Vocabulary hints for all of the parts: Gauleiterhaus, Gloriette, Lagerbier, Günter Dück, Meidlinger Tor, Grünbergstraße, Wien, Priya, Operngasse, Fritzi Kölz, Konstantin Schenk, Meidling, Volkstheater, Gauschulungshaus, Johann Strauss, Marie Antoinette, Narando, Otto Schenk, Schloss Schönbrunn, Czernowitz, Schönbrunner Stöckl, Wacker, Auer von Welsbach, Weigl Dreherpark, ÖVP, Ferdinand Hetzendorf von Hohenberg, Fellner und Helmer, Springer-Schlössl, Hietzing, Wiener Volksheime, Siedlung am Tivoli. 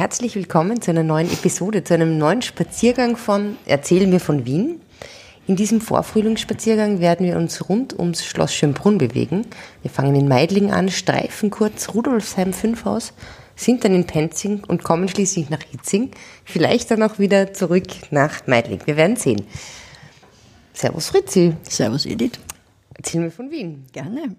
Herzlich willkommen zu einer neuen Episode, zu einem neuen Spaziergang von Erzähl mir von Wien. In diesem Vorfrühlingsspaziergang werden wir uns rund ums Schloss Schönbrunn bewegen. Wir fangen in Meidling an, streifen kurz Rudolfsheim-Fünfhaus, sind dann in Penzing und kommen schließlich nach Hietzing. Vielleicht dann auch wieder zurück nach Meidling. Wir werden sehen. Servus Fritzi. Servus Edith. Erzähl mir von Wien. Gerne.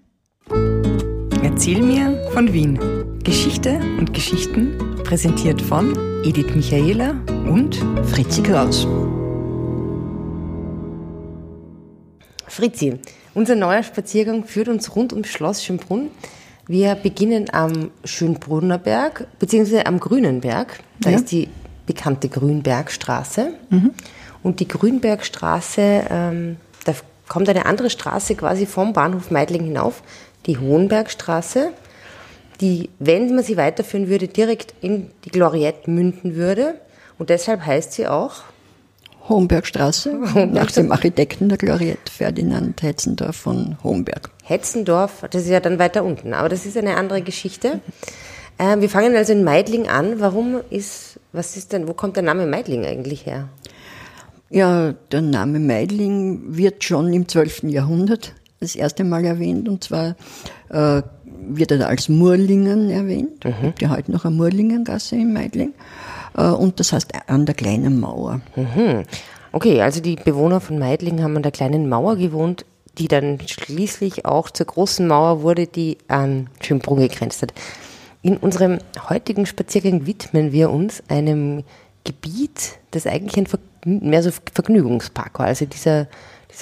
Erzähl mir von Wien. Geschichte und Geschichten präsentiert von Edith Michaela und Fritzi Kölz. Fritzi, unser neuer Spaziergang führt uns rund ums Schloss Schönbrunn. Wir beginnen am Schönbrunner Berg, beziehungsweise am Grünen Berg. Da ist die bekannte Grünbergstraße. Mhm. Und die Grünbergstraße, da kommt eine andere Straße quasi vom Bahnhof Meidling hinauf, die Hohenbergstraße, die, wenn man sie weiterführen würde, direkt in die Gloriette münden würde. Und deshalb heißt sie auch Hohenbergstraße, nach dem Architekten der Gloriette, Ferdinand Hetzendorf von Hohenberg. Hetzendorf, das ist ja dann weiter unten, aber das ist eine andere Geschichte. Wir fangen also in Meidling an. Wo kommt der Name Meidling eigentlich her? Ja, der Name Meidling wird schon im 12. Jahrhundert das erste Mal erwähnt, und zwar wird er als Murlingen erwähnt. Es gibt ja heute noch eine Murlingengasse in Meidling. Und das heißt an der kleinen Mauer. Mhm. Okay, also die Bewohner von Meidling haben an der kleinen Mauer gewohnt, die dann schließlich auch zur großen Mauer wurde, die an Schönbrunn gegrenzt hat. In unserem heutigen Spaziergang widmen wir uns einem Gebiet, das eigentlich mehr so Vergnügungspark war. Also dieser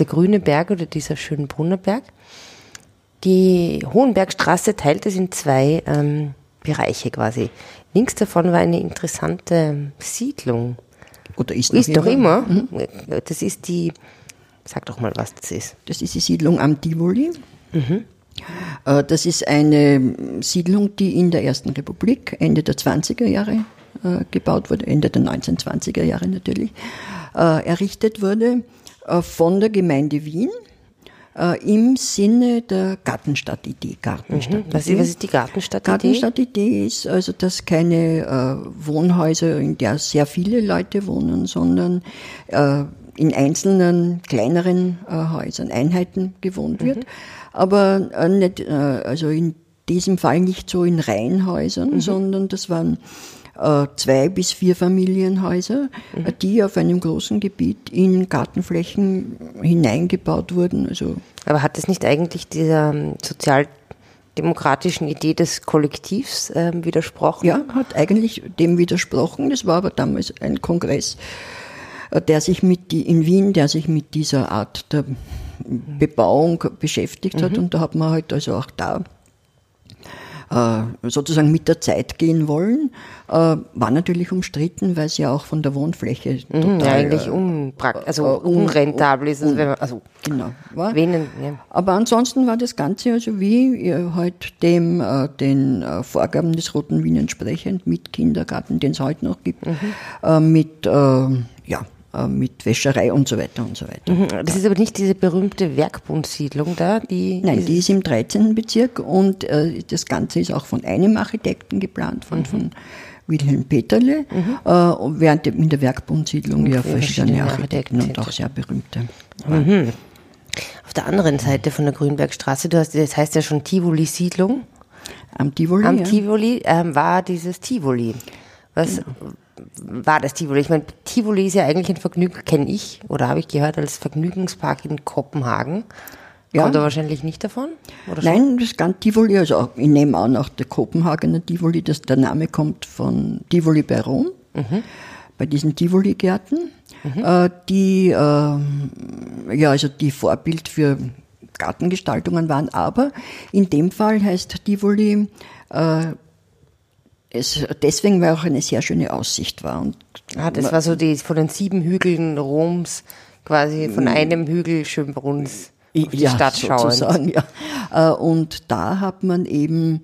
grüne Berg oder dieser Schönbrunner Berg. Die Hohenbergstraße teilt es in zwei Bereiche quasi. Links davon war eine interessante Siedlung. Oder ist noch immer. Mhm. Das ist die, sag doch mal, was das ist. Das ist die Siedlung am Tivoli. Mhm. Das ist eine Siedlung, die in der Ersten Republik Ende der 20er Jahre gebaut wurde, Ende der 1920er Jahre natürlich, errichtet wurde von der Gemeinde Wien. Im Sinne der Gartenstadtidee. Was ist die Gartenstadtidee? Gartenstadtidee ist also, dass keine Wohnhäuser, in der sehr viele Leute wohnen, sondern in einzelnen kleineren Häusern, Einheiten gewohnt wird, aber nicht, also in diesem Fall nicht so in Reihenhäusern, sondern das waren 2 bis 4 Familienhäuser, die auf einem großen Gebiet in Gartenflächen hineingebaut wurden. Also aber hat das nicht eigentlich dieser sozialdemokratischen Idee des Kollektivs widersprochen? Ja, hat eigentlich dem widersprochen. Das war aber damals ein Kongress, der sich in Wien mit dieser Art der Bebauung beschäftigt hat. Und da hat man halt also auch da sozusagen mit der Zeit gehen wollen, war natürlich umstritten, weil es ja auch von der Wohnfläche total eigentlich unrentabel ist. Aber ansonsten war das Ganze also wie halt den Vorgaben des Roten Wien entsprechend mit Kindergarten, den es heute noch gibt, mit Wäscherei und so weiter und so weiter. Mhm, das ist aber nicht diese berühmte Werkbundsiedlung da? Die ist im 13. Bezirk und das Ganze ist auch von einem Architekten geplant, von Wilhelm Peterle, während in der Werkbundsiedlung ja verschiedene Architekten und auch sehr berühmte. Mhm. Auf der anderen Seite von der Grünbergstraße, das heißt ja schon Tivoli-Siedlung. Am Tivoli war dieses Tivoli. War das Tivoli? Ich meine, Tivoli ist ja eigentlich ein Vergnügen, kenne ich oder habe ich gehört, als Vergnügungspark in Kopenhagen. Ja. Kommt er wahrscheinlich nicht davon? Oder nein, das ganze Tivoli, also ich nehme an, auch der Kopenhagener Tivoli, der Name kommt von Tivoli Baron, bei diesen Tivoli-Gärten, die Vorbild für Gartengestaltungen waren, aber in dem Fall heißt Tivoli deswegen, weil auch eine sehr schöne Aussicht war. Und das war so von den 7 Hügeln Roms, quasi von einem Hügel Schönbrunns auf die Stadt schauen. Ja. Und da hat man eben,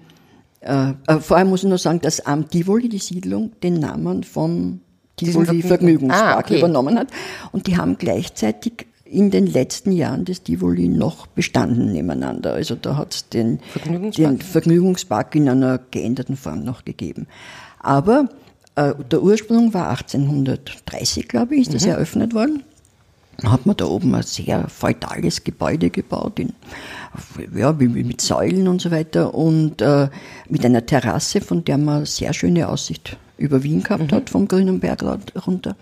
vor allem muss ich noch sagen, dass am Tivoli die Siedlung den Namen vom Tivoli Vergnügungspark übernommen hat. Und die haben gleichzeitig in den letzten Jahren des Tivoli noch bestanden nebeneinander. Also da hat es den Vergnügungspark in einer geänderten Form noch gegeben. Aber Der Ursprung war 1830, glaube ich, ist das eröffnet worden. Dann hat man da oben ein sehr feudales Gebäude gebaut, mit Säulen und so weiter und mit einer Terrasse, von der man sehr schöne Aussicht über Wien gehabt hat, vom Grünen Berg runter.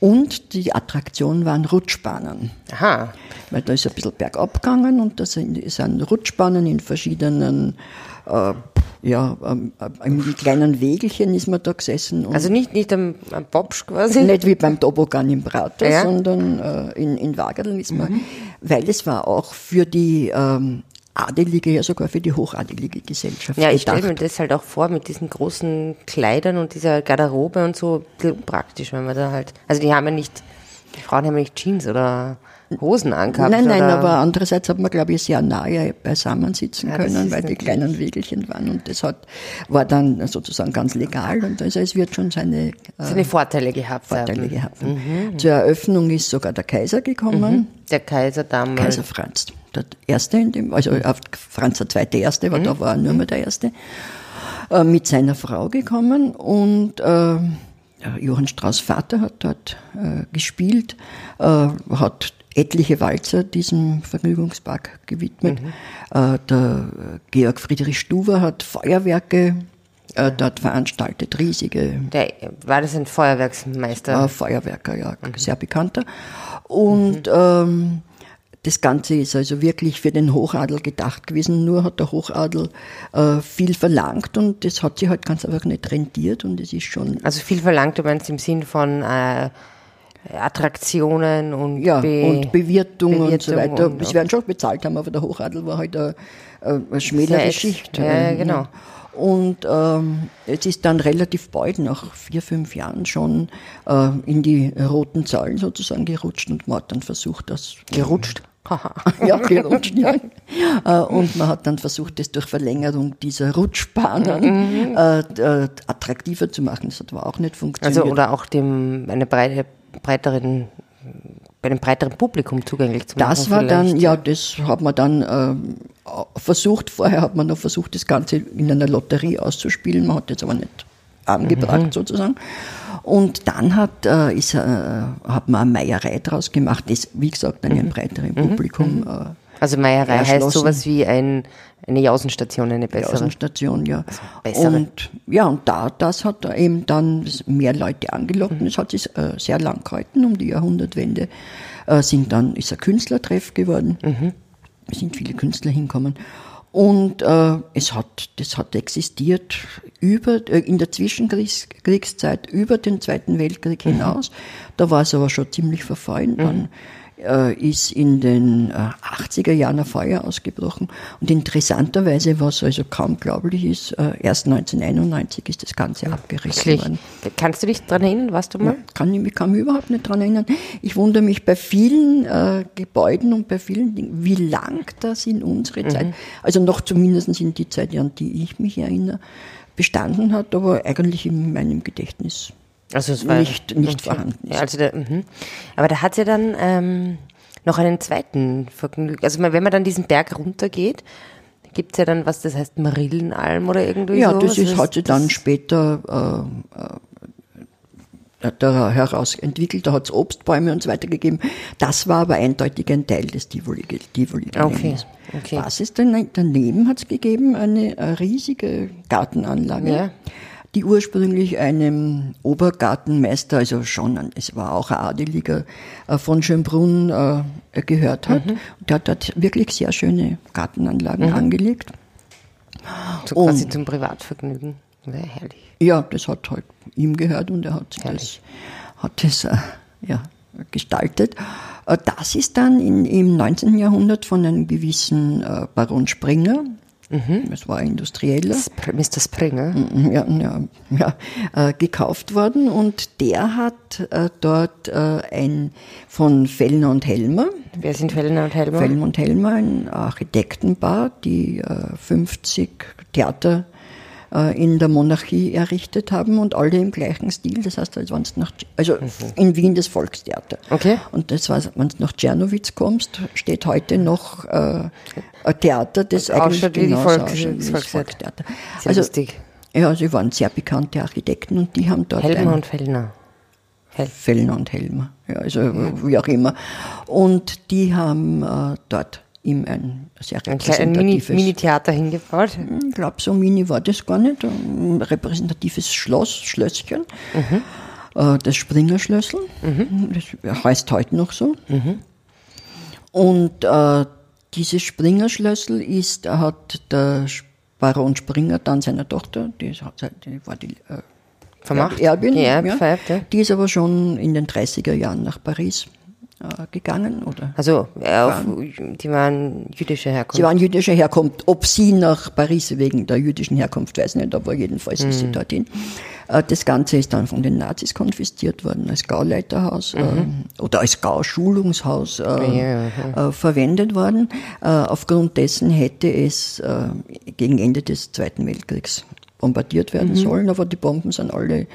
Und die Attraktion waren Rutschbahnen. Aha. Weil da ist ein bisschen bergab gegangen und da sind Rutschbahnen in verschiedenen, in kleinen Wägelchen ist man da gesessen. Und also nicht am Popsch quasi? Nicht wie beim Toboggan im Prater, sondern in Wagerln ist man, weil es war auch für die adelige, ja sogar für die hochadelige Gesellschaft gedacht. Ja, ich stelle mir das halt auch vor mit diesen großen Kleidern und dieser Garderobe und so, praktisch, wenn man da halt, also die Frauen haben ja nicht Jeans oder Hosen angehabt. Nein, aber andererseits hat man, glaube ich, sehr nahe beisammen sitzen können, weil die kleinen Wägelchen waren und das war dann sozusagen ganz legal und also es wird schon seine Vorteile gehabt haben. Zur Eröffnung ist sogar der Kaiser gekommen. Der Kaiser damals. Kaiser Franz. Der Erste, Franz der Zweite Erste, aber da war er nur mehr der Erste, mit seiner Frau gekommen und Johann Strauss' Vater hat dort gespielt, hat etliche Walzer diesem Vergnügungspark gewidmet. Der Georg Friedrich Stuwer hat Feuerwerke dort veranstaltet, riesige. War das ein Feuerwerksmeister? Feuerwerker, ja, sehr bekannter. Und das Ganze ist also wirklich für den Hochadel gedacht gewesen, nur hat der Hochadel viel verlangt und das hat sich halt ganz einfach nicht rentiert und es ist schon... Also viel verlangt, du meinst im Sinn von Attraktionen und... Ja, und Bewirtung und so weiter. Das werden schon bezahlt haben, aber der Hochadel war halt eine schmälere Schicht. Ja, genau. Und es ist dann relativ bald, nach 4-5 Jahren schon, in die roten Zahlen sozusagen gerutscht und man hat dann versucht, das... Gerutscht? Haha. Ja, gerutscht, ja. Und man hat dann versucht, das durch Verlängerung dieser Rutschbahnen attraktiver zu machen. Das hat aber auch nicht funktioniert. Also oder auch einem breiteren Publikum zugänglich zu machen. Das war vielleicht. Dann, ja, das hat man dann versucht. Vorher hat man noch versucht, das Ganze in einer Lotterie auszuspielen. Man hat das aber nicht angebracht sozusagen. Und dann hat man eine Meierei draus gemacht, das, wie gesagt, einem breiteren Publikum Also Meierei heißt sowas wie eine Jausenstation, eine bessere. Jausenstation, ja. Also und das hat eben dann mehr Leute angelockt. Es hat sich sehr lang gehalten, um die Jahrhundertwende. Ist ein Künstlertreff geworden. Es sind viele Künstler hingekommen. Und das hat existiert in der Zwischenkriegszeit über den Zweiten Weltkrieg hinaus. Da war es aber schon ziemlich verfallen. Dann ist in den 80er Jahren ein Feuer ausgebrochen. Und interessanterweise, was also kaum glaublich ist, erst 1991 ist das Ganze abgerissen worden. Kannst du dich dran erinnern, warst du mal? Ja, kann mich überhaupt nicht dran erinnern. Ich wundere mich bei vielen Gebäuden und bei vielen Dingen, wie lang das in unsere Zeit, also noch zumindest in die Zeit, an die ich mich erinnere, bestanden hat, aber eigentlich in meinem Gedächtnis also es war nicht vorhanden. Ja, also aber da hat es ja dann noch einen zweiten Vergnügen. Also wenn man dann diesen Berg runtergeht, gibt es ja dann was, das heißt Marillenalm oder irgendwie so. Ja, sowas. Das hat sie dann später herausentwickelt. Da hat es Obstbäume und so weiter gegeben. Das war aber eindeutig ein Teil des Tivoli-Geländes. Okay. Was ist denn daneben? Hat es gegeben eine riesige Gartenanlage. Ja. Die ursprünglich einem Obergartenmeister, also schon, es war auch ein Adeliger, von Schönbrunn gehört hat. Der hat dort wirklich sehr schöne Gartenanlagen angelegt. So quasi zum Privatvergnügen. Sehr herrlich. Ja, das hat halt ihm gehört und er hat das gestaltet. Das ist dann im 19. Jahrhundert von einem gewissen Baron Springer, es war Industrieller. Mr. Springer. Gekauft worden und der hat dort von Fellner und Helmer. Wer sind Fellner und Helmer? Fellner und Helmer, ein Architektenpaar, die 50 Theater in der Monarchie errichtet haben und alle im gleichen Stil. Das heißt, in Wien das Volkstheater. Okay. Und das war, wenn du nach Czernowitz kommst, steht heute noch ein Theater, das eigentlich ausschaut wie das Volkstheater. Sehr lustig. Ja, sie waren sehr bekannte Architekten und die haben dort... Helmer und Fellner. Fellner und Helmer, ja, also wie auch immer. Und die haben dort ihm ein sehr repräsentatives... Ein Mini-Theater hingebaut? Ich glaube, so mini war das gar nicht. Ein repräsentatives Schloss, Schlösschen. Mhm. Das Springer-Schlössl, mhm. Das heißt heute noch so. Mhm. Und dieses Springer-Schlössl hat der Baron Springer dann seiner Tochter, die war die... Vermacht. Erbin, ja. Die ist aber schon in den 30er Jahren nach Paris gegangen, oder? Also, die waren jüdischer Herkunft. Sie waren jüdischer Herkunft. Ob sie nach Paris wegen der jüdischen Herkunft, weiß nicht, aber jedenfalls ist sie dorthin. Das Ganze ist dann von den Nazis konfisziert worden, als Gauleiterhaus oder als Gauschulungshaus verwendet worden. Aufgrund dessen hätte es gegen Ende des Zweiten Weltkriegs bombardiert werden sollen, aber die Bomben sind alle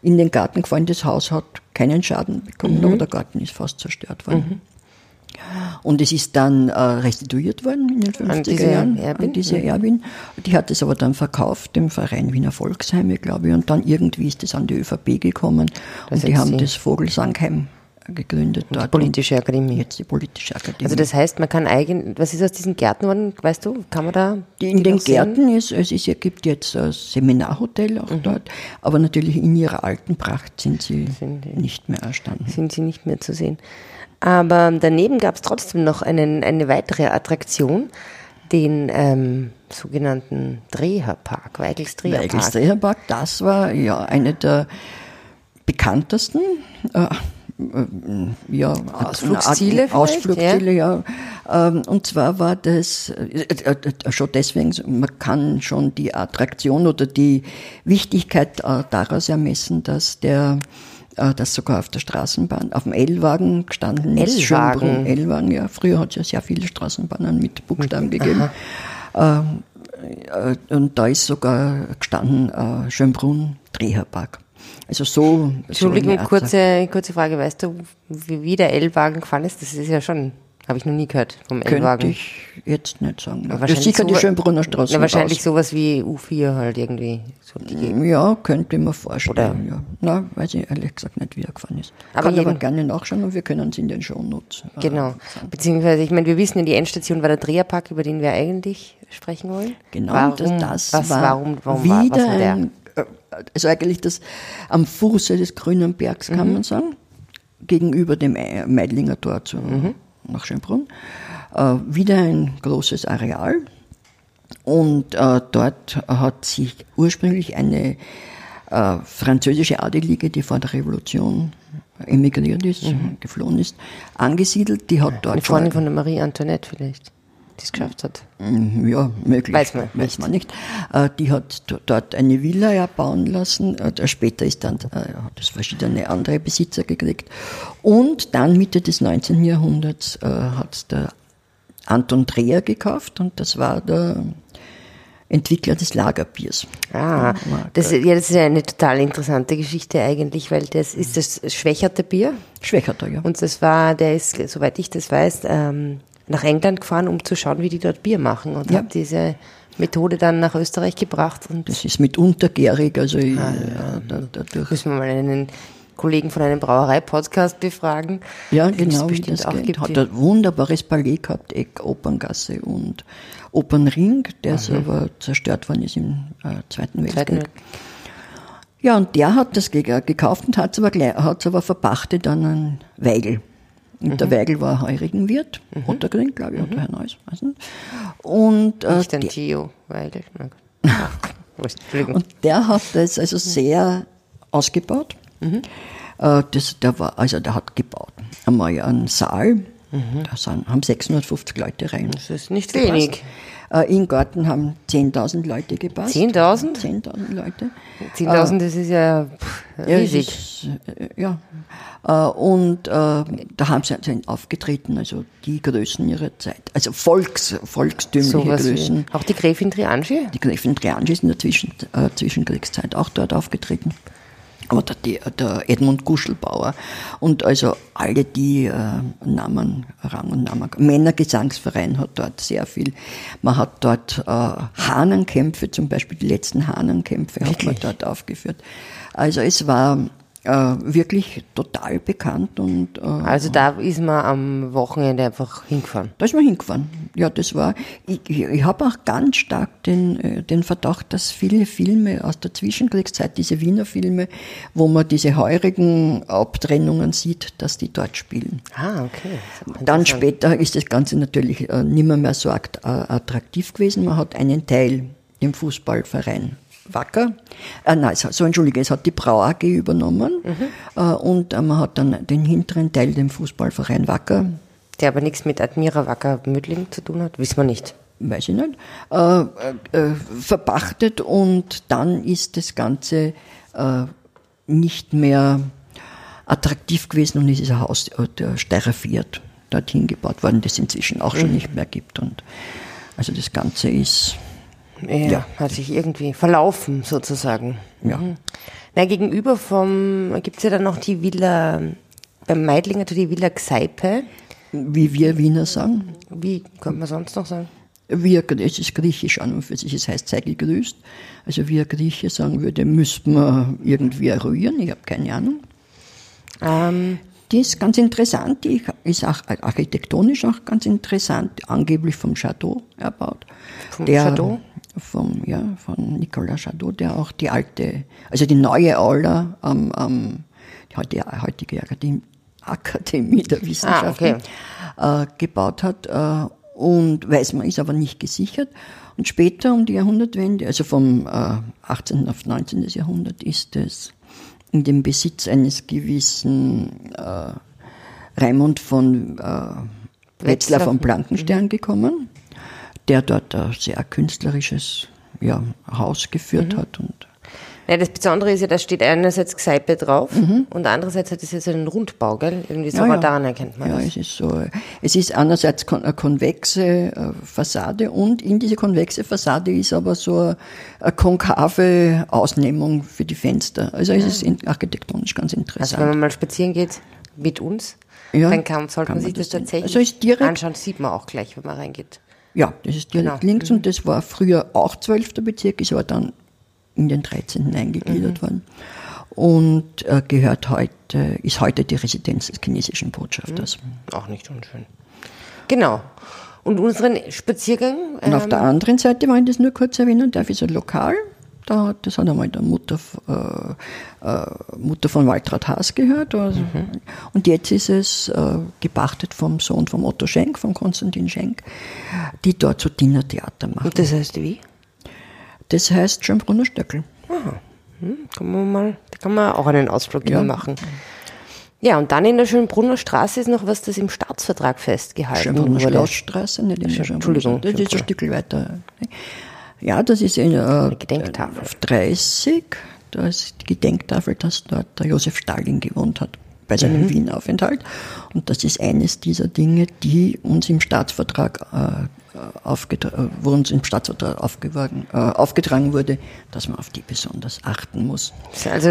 in den Garten gefallen. Das Haus hat keinen Schaden bekommen, aber der Garten ist fast zerstört worden. Und es ist dann restituiert worden in den 50er Jahren an diese Erbin. Die hat es aber dann verkauft, dem Verein Wiener Volksheime, glaube ich, und dann irgendwie ist das an die ÖVP gekommen und die haben das Vogelsangheim gegründet und dort. Die politische Akademie. Jetzt die politische Akademie. Also das heißt, man kann eigentlich, was ist aus diesen Gärten worden, weißt du, kann man da... In den Gärten gibt jetzt ein Seminarhotel auch dort, aber natürlich in ihrer alten Pracht sind die nicht mehr erstanden. Sind sie nicht mehr zu sehen. Aber daneben gab es trotzdem noch eine weitere Attraktion, den sogenannten Dreherpark, Weigels-Dreherpark. Weigels-Dreherpark, das war ja eine der bekanntesten Ausflugsziele, ja. Und zwar war das schon deswegen, man kann schon die Attraktion oder die Wichtigkeit daraus ermessen, dass das sogar auf der Straßenbahn, auf dem L-Wagen gestanden ist. Schönbrunn, L-Wagen, ja. Früher hat es ja sehr viele Straßenbahnen mit Buchstaben gegeben. Und da ist sogar gestanden Schönbrunn, Dreherpark. Also so. Entschuldigung, so kurze Frage. Weißt du, wie der L-Wagen gefahren ist? Das ist ja schon, habe ich noch nie gehört vom L-Wagen. Könnte ich jetzt nicht sagen. Na, wahrscheinlich sicher die Schönbrunner Straße. Na, wahrscheinlich sowas wie U4 halt irgendwie. So ja, könnte ich mir vorstellen. Oder? Ja. Na, weiß ich ehrlich gesagt nicht, wie er gefahren ist. Aber gerne nachschauen und wir können es in den Shownotes. Genau. Beziehungsweise, ich meine, wir wissen ja, die Endstation war der Dreherpark, über den wir eigentlich sprechen wollen. Genau, also eigentlich das am Fuße des Grünen Bergs, kann man sagen, gegenüber dem Meidlinger Tor nach Schönbrunn. Wieder ein großes Areal und dort hat sich ursprünglich eine französische Adelige, die vor der Revolution emigriert ist, geflohen ist, angesiedelt. Die hat dort eine Freundin von der Marie Antoinette vielleicht. Das geschafft hat. Ja, möglich. Weiß man nicht. Die hat dort eine Villa erbauen lassen. Später hat es verschiedene andere Besitzer gekriegt. Und dann Mitte des 19. Jahrhunderts hat der Anton Dreher gekauft und das war der Entwickler des Lagerbiers. Das ist eine total interessante Geschichte eigentlich, weil das ist das Schwächerter Bier. Schwächerter, ja. Und der ist, soweit ich das weiß, nach England gefahren, um zu schauen, wie die dort Bier machen und habe diese Methode dann nach Österreich gebracht. Und das ist mit untergärig, also dadurch. Müssen wir mal einen Kollegen von einem Brauerei-Podcast befragen. Ja, genau, wie das auch geht. Hat ein wunderbares Palais gehabt, Eck, Operngasse und Opernring, der aber zerstört worden ist im Zweiten Weltkrieg. Ja, und der hat das gekauft und hat es aber verpachtet an einen Weigel. Und der Weigel war Heurigenwirt, Ottergring, glaube ich, oder Herr Neuss, weiß nicht. Und, nicht ein Gio Weigel. Und der hat das also sehr ausgebaut. Der hat gebaut einmal einen Saal, da haben 650 Leute rein. Das ist nicht wenig. Im Garten haben 10.000 Leute gepasst. 10.000? 10.000 Leute. 10.000, das ist ja riesig. Ja. Und da haben sie aufgetreten, also die Größen ihrer Zeit. Also volkstümliche Größen. Auch die Gräfin Triangie? Die Gräfin Triangie ist in der Zwischenkriegszeit auch dort aufgetreten. aber der Edmund Guschelbauer und also alle die Namen, Rang und Namen. Männergesangsverein hat dort sehr viel. Man hat dort Hahnenkämpfe, zum Beispiel die letzten Hahnenkämpfe hat man dort aufgeführt. Also es war wirklich total bekannt. Und also da ist man am Wochenende einfach hingefahren? Da ist man hingefahren. Ja, das war, ich habe auch ganz stark den Verdacht, dass viele Filme aus der Zwischenkriegszeit, diese Wiener Filme, wo man diese heurigen Abtrennungen sieht, dass die dort spielen. Ah, okay. Dann später ist das Ganze natürlich nimmer mehr so attraktiv gewesen. Man hat einen Teil dem Fußballverein Wacker. Es hat die Brau AG übernommen, und man hat dann den hinteren Teil dem Fußballverein Wacker. Der aber nichts mit Admira Wacker Meidling zu tun hat, wissen wir nicht. Weiß ich nicht. Verpachtet, und dann ist das Ganze nicht mehr attraktiv gewesen und ist das Haus der Steirer Viert dorthin gebaut worden, das inzwischen auch schon nicht mehr gibt. Und also das Ganze ist... Ja, hat sich irgendwie verlaufen sozusagen. Ja. Na, gegenüber gibt es ja dann noch die Villa, beim Meidlinger die Villa Gseipe. Wie wir Wiener sagen. Wie könnte man sonst noch sagen? Wir, es ist griechisch an und für sich, es heißt sei gegrüßt. Also wir Grieche sagen würde, müssten wir irgendwie eruieren, ich habe keine Ahnung. Die ist ganz interessant, die ist auch architektonisch auch ganz interessant, angeblich vom Chateau erbaut. Vom Chateau? Von Nicolas Chateau, der auch die alte, also die neue Aula die heutige Akademie der Wissenschaften gebaut hat. Und weiß man, ist aber nicht gesichert. Und später um die Jahrhundertwende, also vom 18. auf 19. Jahrhundert, ist es in dem Besitz eines gewissen Raimund von Wetzlar von Blankenstern gekommen, der dort ein sehr künstlerisches Haus geführt hat. Und ja, das Besondere ist ja, da steht einerseits Gseipe drauf und andererseits hat es jetzt einen Rundbau, gell? Irgendwie so daran erkennt man das. Ja, es ist so. Es ist einerseits eine konvexe Fassade und in diese konvexe Fassade ist aber so eine konkave Ausnehmung für die Fenster. Also es ist architektonisch ganz interessant. Also wenn man mal spazieren geht mit uns, dann sollte man sich das tatsächlich anschauen, sieht man auch gleich, wenn man reingeht. Ja, das ist direkt links und das war früher auch 12. Bezirk, ist aber dann in den 13. eingegliedert worden und ist heute die Residenz des chinesischen Botschafters. Auch nicht unschön. Genau. Und unseren Spaziergang? Und auf der anderen Seite, wenn ich das nur kurz erwähnen darf, ist ein Lokal. Das hat einmal der Mutter von Waltraud Haas gehört. Also. Und jetzt ist es gepachtet vom Sohn von Otto Schenk, von Konstantin Schenk, die dort so Dinnertheater machen. Und das heißt wie? Das heißt Schönbrunner Stöckl. Aha. Da kann man auch einen Ausflug machen. Ja, und dann in der Schönbrunner Straße ist noch was, das im Staatsvertrag festgehalten wurde. Schönbrunner Schlossstraße, nicht in der Entschuldigung. Das ist ein Stückchen weiter. Ja, das ist in Gedenktafel. Auf 30, da ist die Gedenktafel, dass dort der Josef Stalin gewohnt hat bei seinem Wien-Aufenthalt. Und das ist eines dieser Dinge, die uns im Staatsvertrag aufgetragen wurde, dass man auf die besonders achten muss. Also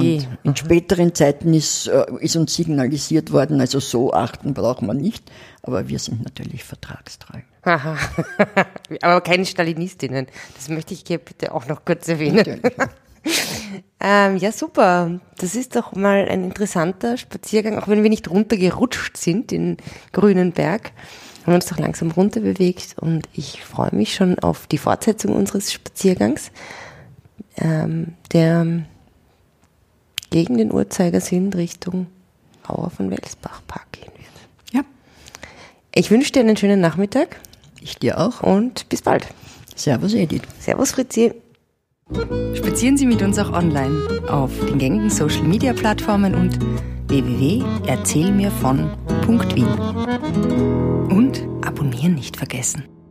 in späteren Zeiten ist uns signalisiert worden, also so achten braucht man nicht, aber wir sind natürlich vertragstreu. Aha. Aber keine Stalinistinnen. Das möchte ich hier bitte auch noch kurz erwähnen. Ja, super. Das ist doch mal ein interessanter Spaziergang, auch wenn wir nicht runtergerutscht sind in Grünenberg. Haben uns doch langsam runterbewegt und ich freue mich schon auf die Fortsetzung unseres Spaziergangs, der gegen den Uhrzeigersinn Richtung Auer von Welsbach Park gehen wird. Ja. Ich wünsche dir einen schönen Nachmittag. Ich dir auch. Und bis bald. Servus Edith. Servus Fritzi. Spazieren Sie mit uns auch online auf den gängigen Social Media Plattformen und www.erzählmirvon.wien. Und abonnieren nicht vergessen.